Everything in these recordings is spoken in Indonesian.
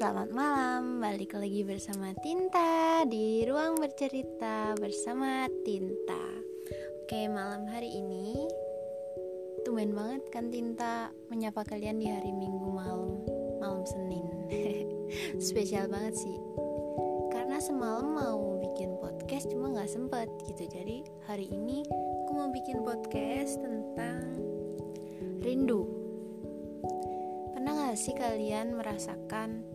Selamat malam, balik lagi bersama Tinta di Ruang Bercerita bersama Tinta. Oke, malam hari ini tumben banget kan Tinta menyapa kalian di hari Minggu malam Senin. Spesial banget sih, karena semalam mau bikin podcast cuma gak sempet gitu. Jadi hari ini aku mau bikin podcast tentang rindu. Pernah gak sih kalian merasakan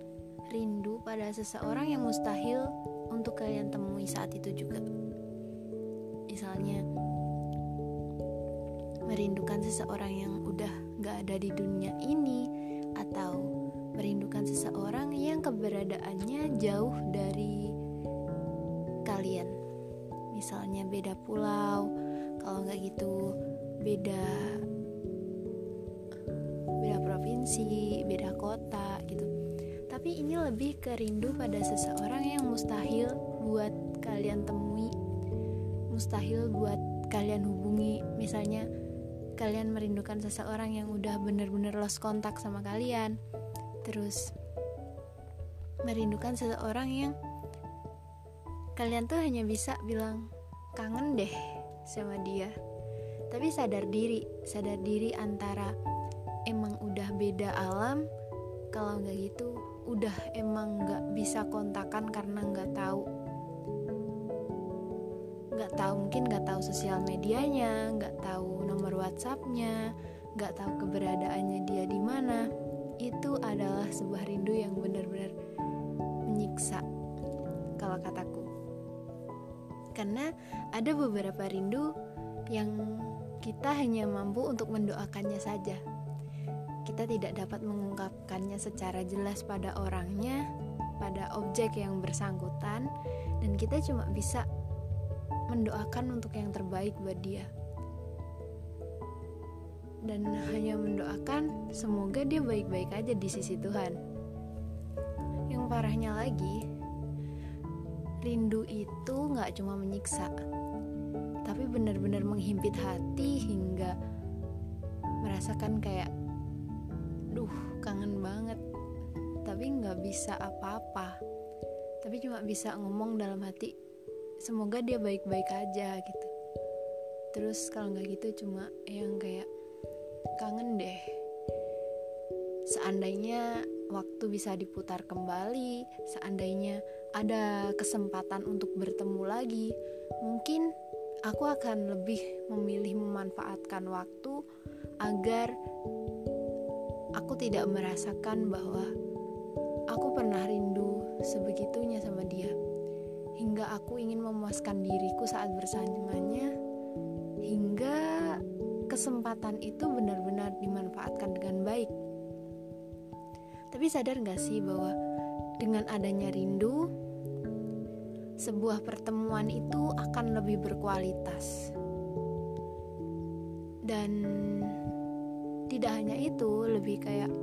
rindu pada seseorang yang mustahil untuk kalian temui saat itu juga? Misalnya merindukan seseorang yang udah gak ada di dunia ini, atau merindukan seseorang yang keberadaannya jauh dari kalian, misalnya beda pulau, kalau gak gitu beda provinsi, beda kota gitu. Tapi ini lebih ke rindu pada seseorang yang mustahil buat kalian temui, mustahil buat kalian hubungi. Misalnya kalian merindukan seseorang yang udah bener-bener lost kontak sama kalian, terus merindukan seseorang yang kalian tuh hanya bisa bilang kangen deh sama dia, tapi sadar diri antara emang udah beda alam, kalau nggak gitu udah emang nggak bisa kontakan karena nggak tahu mungkin nggak tahu sosial medianya, nggak tahu nomor WhatsAppnya, nggak tahu keberadaannya dia di mana. Itu adalah sebuah rindu yang benar-benar menyiksa kalau kataku, karena ada beberapa rindu yang kita hanya mampu untuk mendoakannya saja. Kita tidak dapat mengungkapkannya secara jelas pada orangnya, pada objek yang bersangkutan, dan kita cuma bisa mendoakan untuk yang terbaik buat dia, dan hanya mendoakan semoga dia baik-baik aja di sisi Tuhan. Yang parahnya lagi, rindu itu gak cuma menyiksa, tapi benar-benar menghimpit hati hingga merasakan kayak duh kangen banget, tapi gak bisa apa-apa, tapi cuma bisa ngomong dalam hati semoga dia baik-baik aja gitu. Terus kalau gak gitu cuma yang kayak kangen deh, seandainya waktu bisa diputar kembali, seandainya ada kesempatan untuk bertemu lagi, mungkin aku akan lebih memilih memanfaatkan waktu agar aku tidak merasakan bahwa aku pernah rindu sebegitunya sama dia, hingga aku ingin memuaskan diriku saat bersamanya, hingga kesempatan itu benar-benar dimanfaatkan dengan baik. Tapi sadar gak sih bahwa dengan adanya rindu, sebuah pertemuan itu akan lebih berkualitas. Dan tidak hanya itu, lebih kayak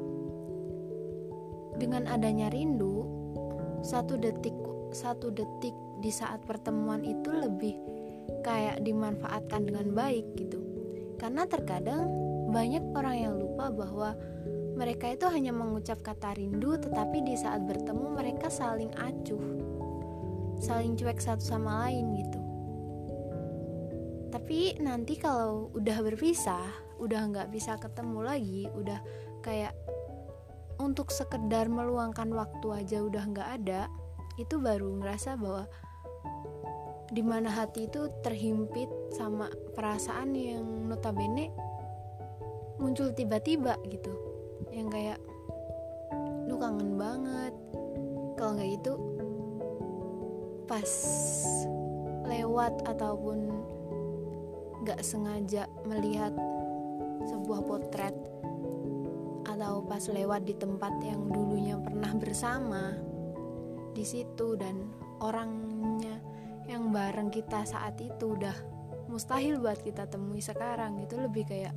dengan adanya rindu, satu detik di saat pertemuan itu lebih kayak dimanfaatkan dengan baik gitu. Karena terkadang banyak orang yang lupa bahwa mereka itu hanya mengucap kata rindu, tetapi di saat bertemu mereka saling acuh, saling cuek satu sama lain gitu. Tapi nanti kalau udah berpisah, udah gak bisa ketemu lagi, udah kayak untuk sekedar meluangkan waktu aja udah gak ada, itu baru ngerasa bahwa dimana hati itu terhimpit sama perasaan yang notabene muncul tiba-tiba gitu, yang kayak lu kangen banget. Kalau gak gitu pas lewat ataupun gak sengaja melihat sebuah potret, atau pas lewat di tempat yang dulunya pernah bersama di situ, dan orangnya yang bareng kita saat itu udah mustahil buat kita temui sekarang gitu. Lebih kayak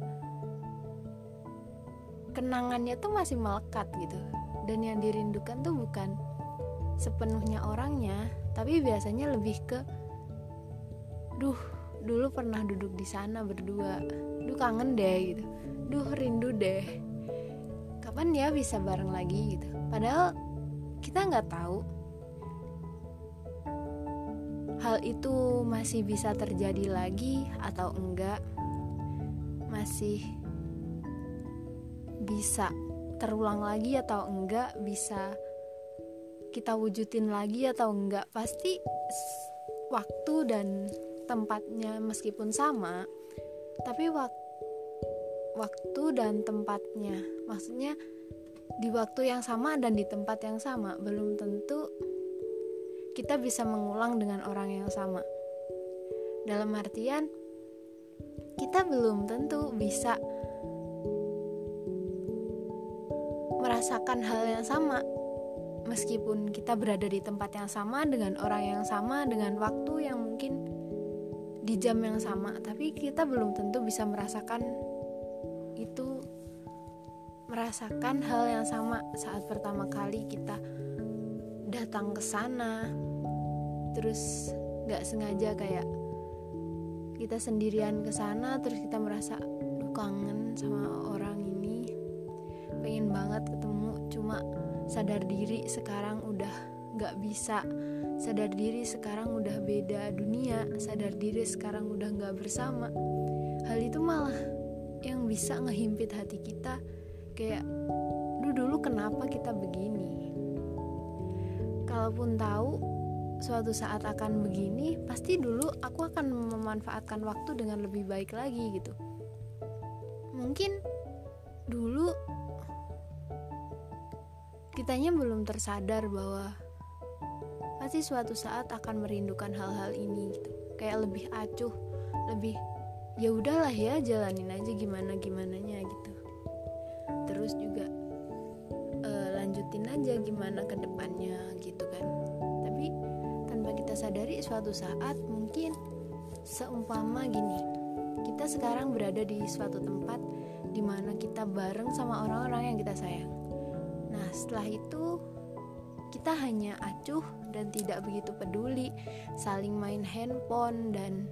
kenangannya tuh masih melekat gitu, dan yang dirindukan tuh bukan sepenuhnya orangnya, tapi biasanya lebih ke duh dulu pernah duduk di sana berdua, duh kangen deh gitu, duh rindu deh, kapan ya bisa bareng lagi gitu. Padahal kita nggak tahu hal itu masih bisa terjadi lagi atau enggak, masih bisa terulang lagi atau enggak, bisa kita wujudin lagi atau enggak. Pasti waktu dan tempatnya meskipun sama, tapi waktu dan tempatnya, maksudnya di waktu yang sama dan di tempat yang sama, belum tentu kita bisa mengulang dengan orang yang sama. Dalam artian, kita belum tentu bisa merasakan hal yang sama meskipun kita berada di tempat yang sama, dengan orang yang sama, dengan waktu yang mungkin di jam yang sama, tapi kita belum tentu bisa merasakan itu, merasakan hal yang sama saat pertama kali kita datang ke sana. Terus gak sengaja kayak kita sendirian ke sana, terus kita merasa kangen sama orang ini, pengen banget ketemu, cuma sadar diri sekarang udah gak bisa, sadar diri sekarang udah beda dunia, sadar diri sekarang udah gak bersama. Hal itu malah yang bisa ngehimpit hati kita, kayak dulu kenapa kita begini. Kalaupun tahu suatu saat akan begini, pasti dulu aku akan memanfaatkan waktu dengan lebih baik lagi gitu. Mungkin dulu kitanya belum tersadar bahwa pasti suatu saat akan merindukan hal-hal ini gitu. Kayak lebih acuh, lebih ya udahlah ya, jalanin aja gimana-gimananya gitu. Terus juga lanjutin aja gimana ke depannya gitu kan. Tapi tanpa kita sadari suatu saat mungkin seumpama gini, kita sekarang berada di suatu tempat di mana kita bareng sama orang-orang yang kita sayang. Nah, setelah itu kita hanya acuh dan tidak begitu peduli, saling main handphone dan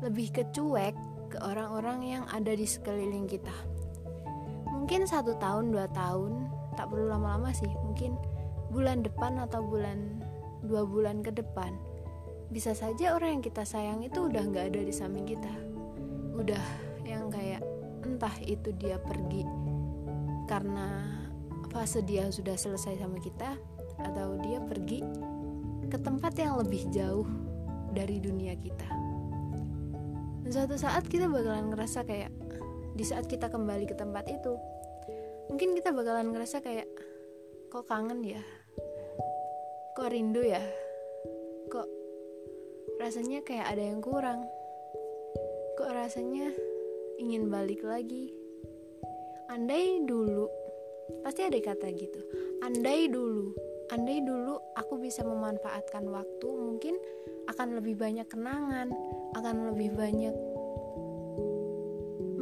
lebih kecuek ke orang-orang yang ada di sekeliling kita. Mungkin 1 tahun, 2 tahun, tak perlu lama-lama sih, mungkin bulan depan atau 2 bulan ke depan, bisa saja orang yang kita sayang itu udah gak ada di samping kita. Udah yang kayak entah itu dia pergi karena fase dia sudah selesai sama kita, atau dia pergi ke tempat yang lebih jauh dari dunia kita. Suatu saat kita bakalan ngerasa kayak, di saat kita kembali ke tempat itu, mungkin kita bakalan ngerasa kayak, kok kangen ya, kok rindu ya, kok rasanya kayak ada yang kurang, kok rasanya ingin balik lagi. Andai dulu, pasti ada kata gitu, andai dulu aku bisa memanfaatkan waktu, mungkin akan lebih banyak kenangan, akan lebih banyak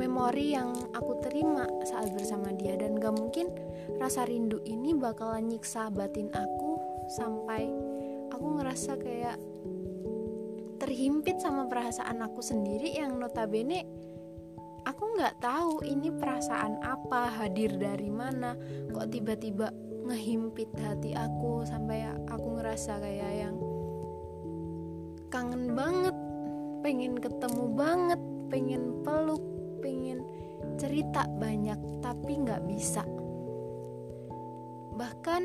memori yang aku terima saat bersama dia, dan gak mungkin rasa rindu ini bakalan nyiksa batin aku sampai aku ngerasa kayak terhimpit sama perasaan aku sendiri yang notabene aku nggak tahu ini perasaan apa, hadir dari mana, kok tiba-tiba ngehimpit hati aku sampai aku ngerasa kayak yang kangen banget, pengen ketemu banget, pengen peluk, pengen cerita banyak, tapi nggak bisa. Bahkan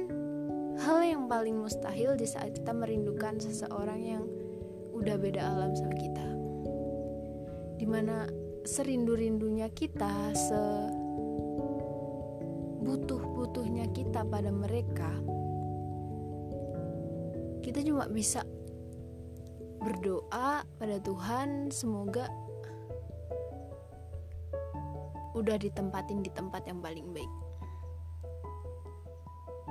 hal yang paling mustahil di saat kita merindukan seseorang yang udah beda alam sama kita, dimana serindu-rindunya kita, sebutuh-butuhnya kita pada mereka, kita cuma bisa berdoa pada Tuhan, semoga udah ditempatin di tempat yang paling baik.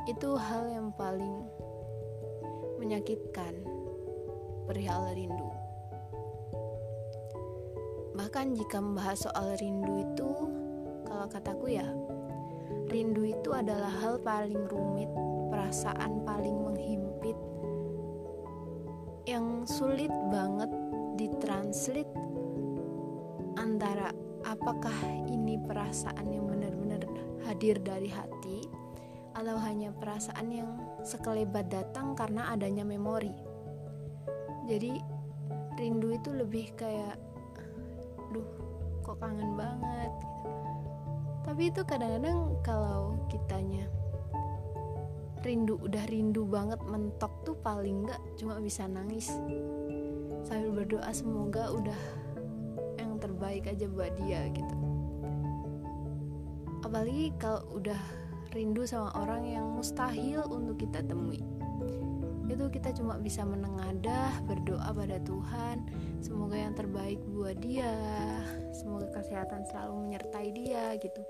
Itu hal yang paling menyakitkan perihal rindu. Bahkan jika membahas soal rindu itu, kalau kataku ya, rindu itu adalah hal paling rumit, perasaan paling menghimpit, yang sulit banget ditranslate antara apakah ini perasaan yang benar-benar hadir dari hati, atau hanya perasaan yang sekelebat datang karena adanya memori. Jadi rindu itu lebih kayak, duh kok kangen banget gitu. Tapi itu kadang-kadang kalau kitanya rindu, udah rindu banget mentok tuh paling enggak cuma bisa nangis sambil berdoa semoga udah yang terbaik aja buat dia gitu. Apalagi kalau udah rindu sama orang yang mustahil untuk kita temui, itu kita cuma bisa menengadah berdoa pada Tuhan semoga yang terbaik buat dia, semoga kesehatan selalu menyertai dia gitu.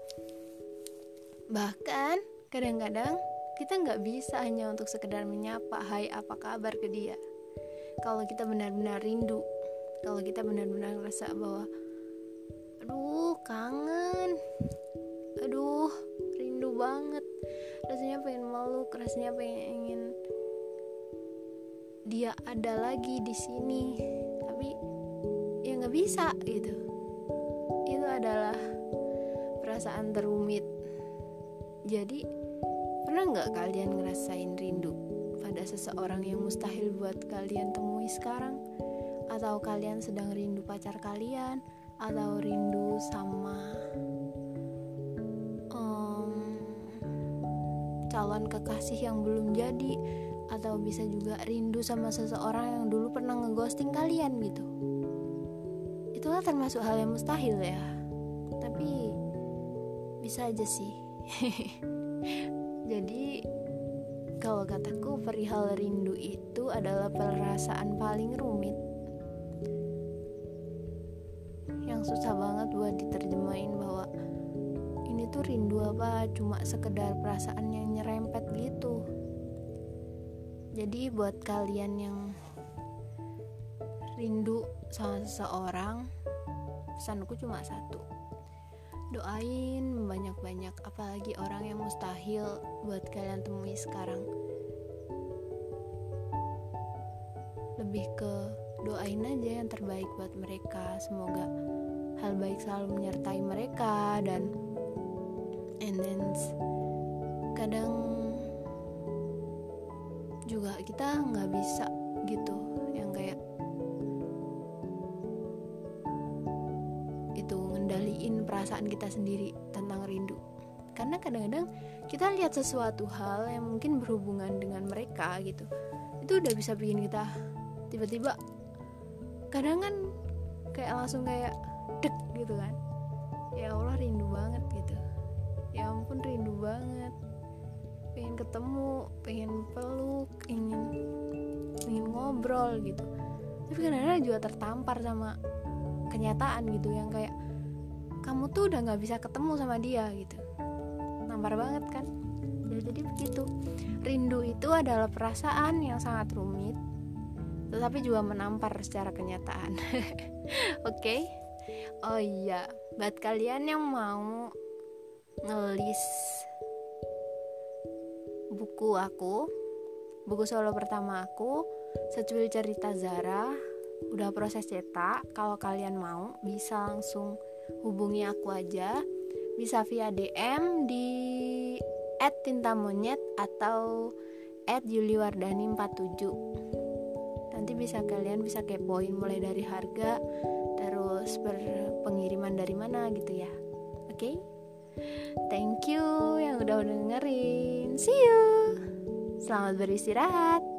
Bahkan kadang-kadang kita gak bisa hanya untuk sekedar menyapa hai apa kabar ke dia. Kalau kita benar-benar rindu, kalau kita benar-benar ngerasa bahwa aduh kangen, aduh rindu banget, rasanya pengen meluk, rasanya pengen dia ada lagi di sini, tapi ya nggak bisa gitu. Itu adalah perasaan terumit. Jadi pernah nggak kalian ngerasain rindu pada seseorang yang mustahil buat kalian temui sekarang? Atau kalian sedang rindu pacar kalian? Atau rindu sama calon kekasih yang belum jadi? Atau bisa juga rindu sama seseorang yang dulu pernah ngeghosting kalian gitu. Itulah termasuk hal yang mustahil ya, tapi bisa aja sih. Jadi kalau kataku perihal rindu itu adalah perasaan paling rumit yang susah banget buat diterjemahin bahwa ini tuh rindu apa cuma sekedar perasaan yang nyerempet gitu. Jadi buat kalian yang rindu sama seseorang, pesanku cuma satu, doain banyak-banyak, apalagi orang yang mustahil buat kalian temui sekarang. Lebih ke doain aja yang terbaik buat mereka, semoga hal baik selalu menyertai mereka. Dan and then kadang juga kita nggak bisa gitu yang kayak itu ngendaliin perasaan kita sendiri tentang rindu, karena kadang-kadang kita lihat sesuatu hal yang mungkin berhubungan dengan mereka gitu, itu udah bisa bikin kita tiba-tiba kadang kan kayak langsung kayak dek gitu kan, ya Allah rindu banget gitu, ya ampun rindu banget, pengen ketemu, pengen peluk, ingin ngobrol gitu. Tapi kadang-kadang juga tertampar sama kenyataan gitu yang kayak kamu tuh udah nggak bisa ketemu sama dia gitu, nampar banget kan. Jadi begitu, rindu itu adalah perasaan yang sangat rumit, tetapi juga menampar secara kenyataan. Oke. Oh iya, buat kalian yang mau ngelis buku aku, buku solo pertama aku, Secuil Cerita Zara, udah proses cetak. Kalau kalian mau bisa langsung hubungi aku aja, bisa via DM di @tintamonyet atau @yuliwardani47. Nanti bisa kalian bisa kepoin mulai dari harga, terus pengiriman dari mana gitu ya. Oke? Thank you yang udah dengerin. See you. Selamat beristirahat.